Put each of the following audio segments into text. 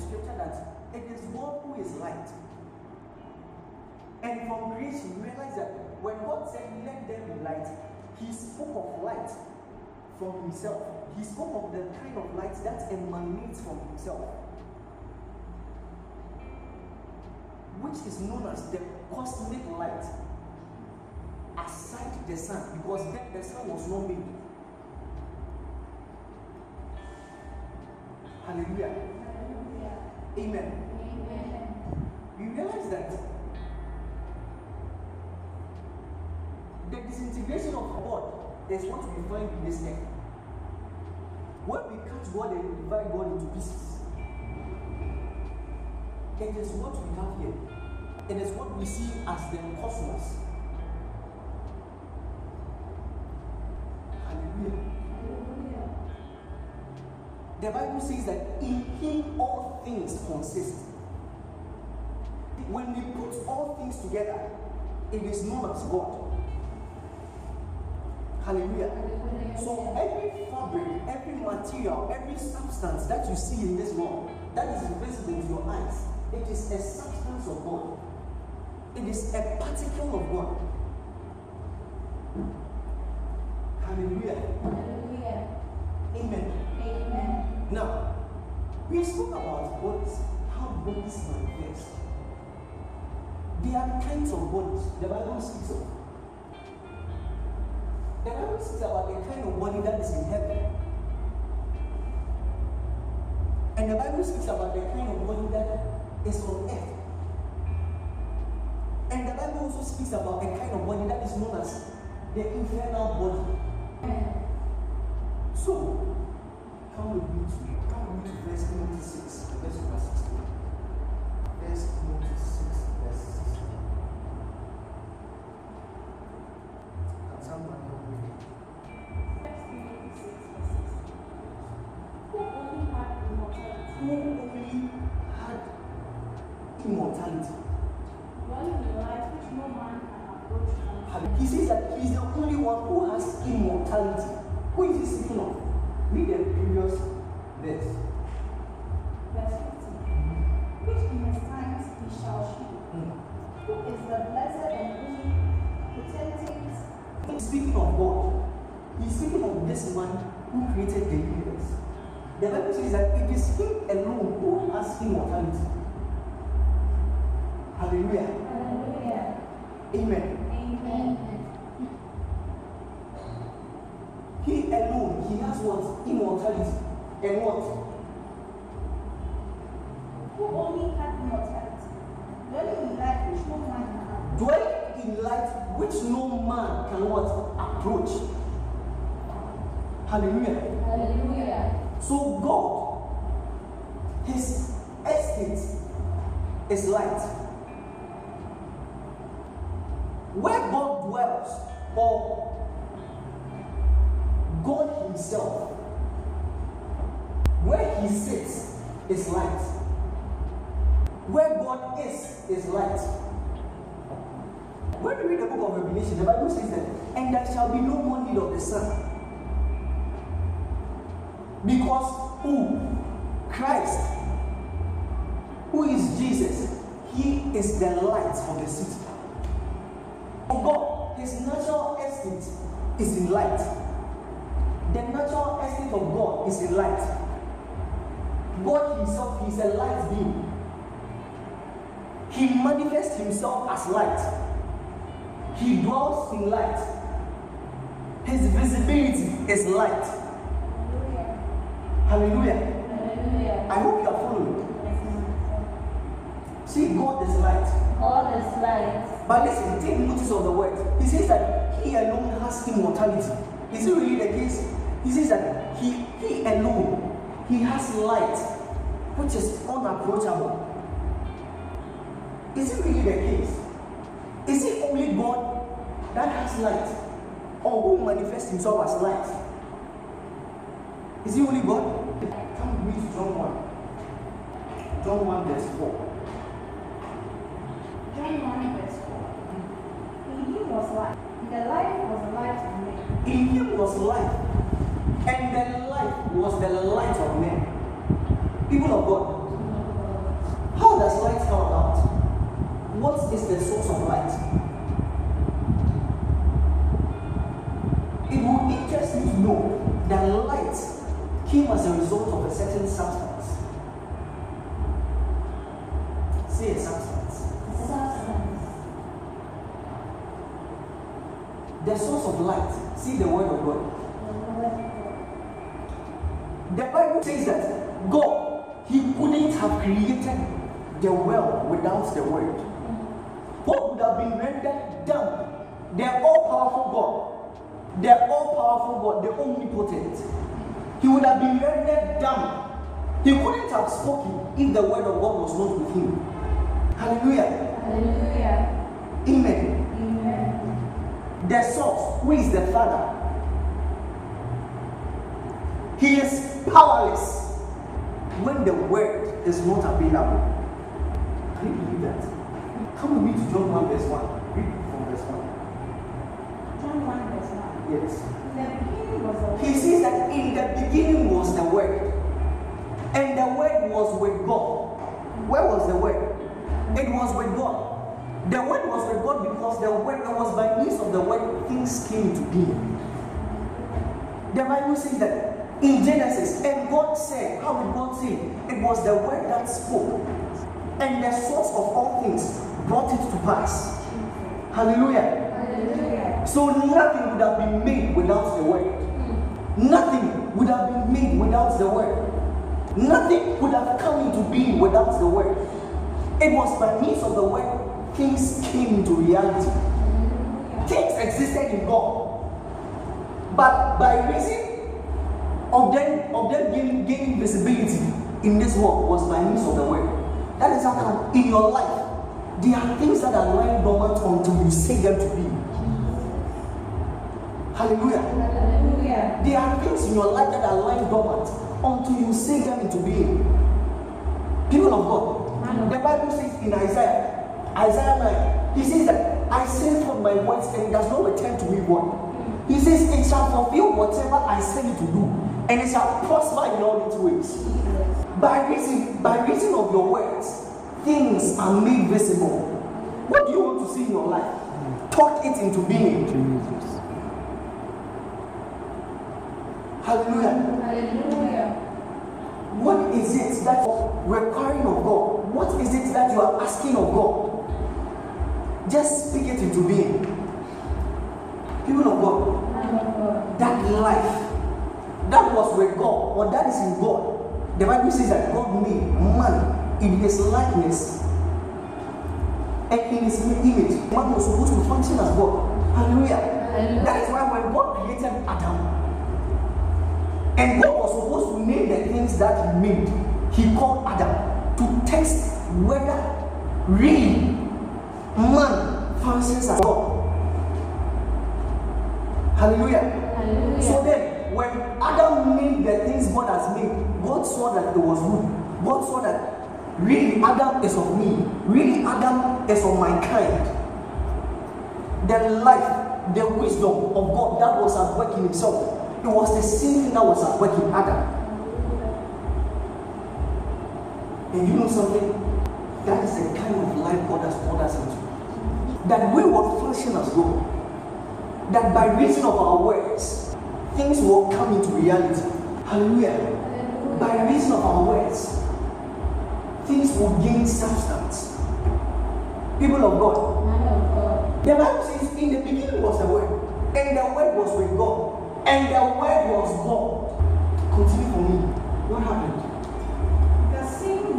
from scripture that it is God who is right. And from creation, you realize that when God said, let there be light, he spoke of light from himself. He spoke of the kind of light that emanates from himself, which is known as the cosmic light, aside the sun, because then the sun was not made. Hallelujah. Hallelujah. Amen. Amen. You realize that the disintegration of God is what we find in this thing. When we cut God and divide God into pieces, it is what we have here. It is what we see as the cosmos. Hallelujah. Hallelujah. The Bible says that in Him all things consist. When we put all things together, it is known as God. Hallelujah. Hallelujah. So every fabric, every material, every substance that you see in this world, that is visible in your eyes, it is a substance of God. It is a particle of God. Hallelujah. Hallelujah. Amen. Amen. Now, we spoke about bodies, how bodies manifest. There are kinds of bodies. The Bible speaks of. The Bible speaks about the kind of body that is in heaven. And the Bible speaks about the kind of body that is on earth. And the Bible also speaks about the kind of body that is known as the infernal body. So, come with me to verse 26, verse 16. He says that he is the only one who has immortality. Who is he speaking of? Read the previous verse. Verse 50. Which in his times he shall show. Who is the blessed and who protects? He's speaking of God. He's speaking of this man who created the universe. The Bible says that it is him alone who has immortality. Hallelujah. Hallelujah. Amen. He alone, he has what? Immortality. And what? Who only had immortality? Dwelling in light which no man can approach. Dwelling in light which no man can what? Approach. Hallelujah. Hallelujah. So God, his estate is light. Where God dwells, or God himself, where he sits is light. Where God is light. When you read the book of Revelation, the Bible says that, and there shall be no more need of the sun. Because who? Christ, who is Jesus, he is the light of the city. For God, his natural estate is in light. The natural estate of God is in light. God himself is a light being. He manifests himself as light. He dwells in light. His visibility is light. Hallelujah. Hallelujah. I hope you are following. See, God is light. God is light. But listen, take notice of the word. He says that he alone has immortality. Is it really the case? He says that he alone, he has light, which is unapproachable. Is it really the case? Is it only God that has light, or who manifests himself as light? Is it only God? Come with me to John 1. John 1 verse 4. John 1 verse 4. Was life. The life was the light of men. In him was life, and the life was the light of men. People of God, What is the source of light? It will interest you to know that light came as a result of a certain substance. Say a substance. A substance. The source of light. See the word of God. The Bible says that God, He couldn't have created the world without the word. What would have been rendered dumb? The all-powerful God, the all-powerful God, the omnipotent. He would have been rendered dumb. He couldn't have spoken if the word of God was not with him. Hallelujah. Hallelujah. Amen. Amen. The source, who is the Father? He is powerless when the word is not available. Can you believe that? Come with me to John 1 verse 1. Read from verse 1. John 1 verse 1. Yes. In the beginning was the word. He says that in the beginning was the word. And the word was with God. Where was the word? It was with God. The word was with God because the word was by means of the word things came to be. The Bible says that in Genesis, and God said, how did God say? It was the word that spoke, and the source of all things brought it to pass. Hallelujah. Hallelujah. So nothing would have been made without the word. Nothing would have been made without the word. Nothing would have come into being without the word. It was by means of the word things came into reality. Things existed in God, but by reason of them gaining visibility in this world was by means of the word. That is how come in your life there are things that are lying dormant until you say them to be. Hallelujah. Hallelujah. There are things in your life that are lying dormant until you say them into being. People of God, The Bible says in Isaiah 9, he says that I send forth my voice and it does not return to me void. He says it shall fulfill whatever I send it to do. And it shall prosper in all its ways. By reason of your words, things are made visible. What do you want to see in your life? Talk it into being. Jesus. Hallelujah. Hallelujah. What is it that you are requiring of God? What is it that you are asking of God? Just speak it into being. People of God, that life that was with God, or that is in God. The Bible says that God made man in His likeness and in His image. Man was supposed to function as God. Hallelujah. Hallelujah. That is why when God created Adam, and God was supposed to name the things that He made, He called Adam to test whether really man functions as God. Hallelujah. Hallelujah. So then, when Adam made the things God has made, God saw that there was good. God saw that really Adam is of me. Really Adam is of my kind. The life, the wisdom of God that was at work in Himself, it was the same thing that was at work in Adam. And you know something? That is the kind of life God has called us into. That we will function as God. That by reason of our words, things will come into reality. Hallelujah. Hallelujah. By reason of our words, things will gain substance. People of God. Hallelujah. The Bible says, in the beginning was the word, and the word was with God, and the word was God. Continue for me. What happened? The sin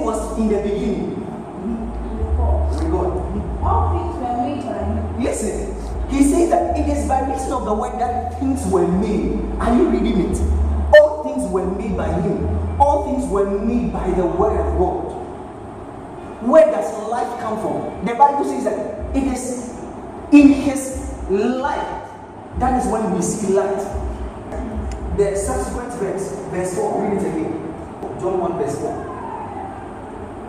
was in the beginning. With God. All things were made by Him. Listen. He says that it is by reason of the word that things were made. Are you reading it? All things were made by Him. All things were made by the word of God. Where does life come from? The Bible says that it is in His light. That is when we see light. The subsequent verse 4, read it again. John 1 verse 4.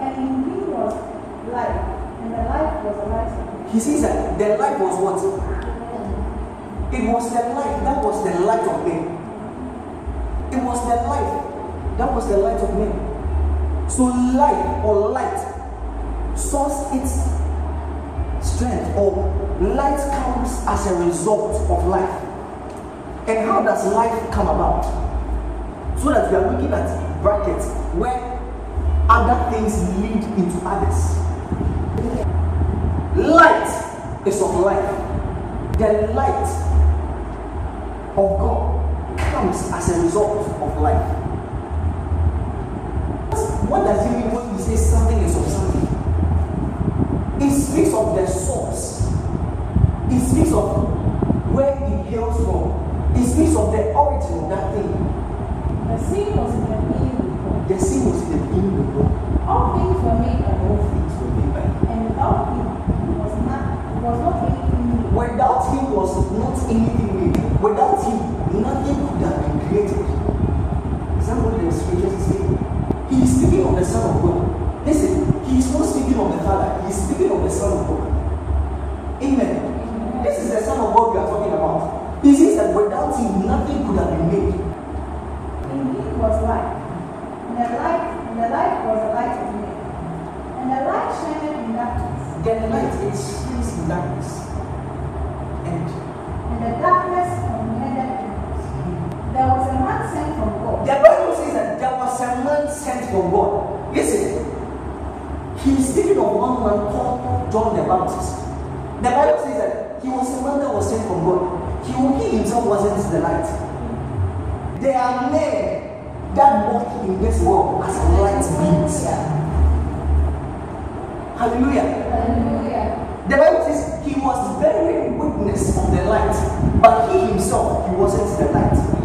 And in Him was light, and the light was the light of men. He says that the light was what? It was the light that was the light of men. It was the light that was the light of men. So light or light source its strength, or light comes as a result of life. And how does life come about? So that we are looking at brackets where other things lead into others. Light is of life. The light of God comes as a result of life. What does it mean when we say something is of something? It speaks of the source. It speaks of where it hails from. It speaks of the origin of that thing. The sea was in the beginning with God. The sea was in the beginning with God. All things were made by God. All things were made by God. And without him, was not anything made. Without him was not anything made. Without him, nothing could have been created. Is that what the scriptures is saying? He is speaking of the Son of God. Listen, he is not speaking of the Father. He is speaking of the Son of God. Amen. This is the Son of God we are talking about. He says that without him, nothing could have been made. Indeed was light. And the light was the light of men. And the light shined in darkness. The light, it shines in darkness. And the darkness comprehended it. There was a man sent from God. The Bible says that there was a man sent from God. Listen, he is speaking of one man called John the Baptist. The Bible says that he was a man that was sent from God. He himself wasn't the light. There are men that walk in this world as light beings. Hallelujah. Hallelujah. The Bible says he was bearing witness of the light, but he himself, he wasn't the light.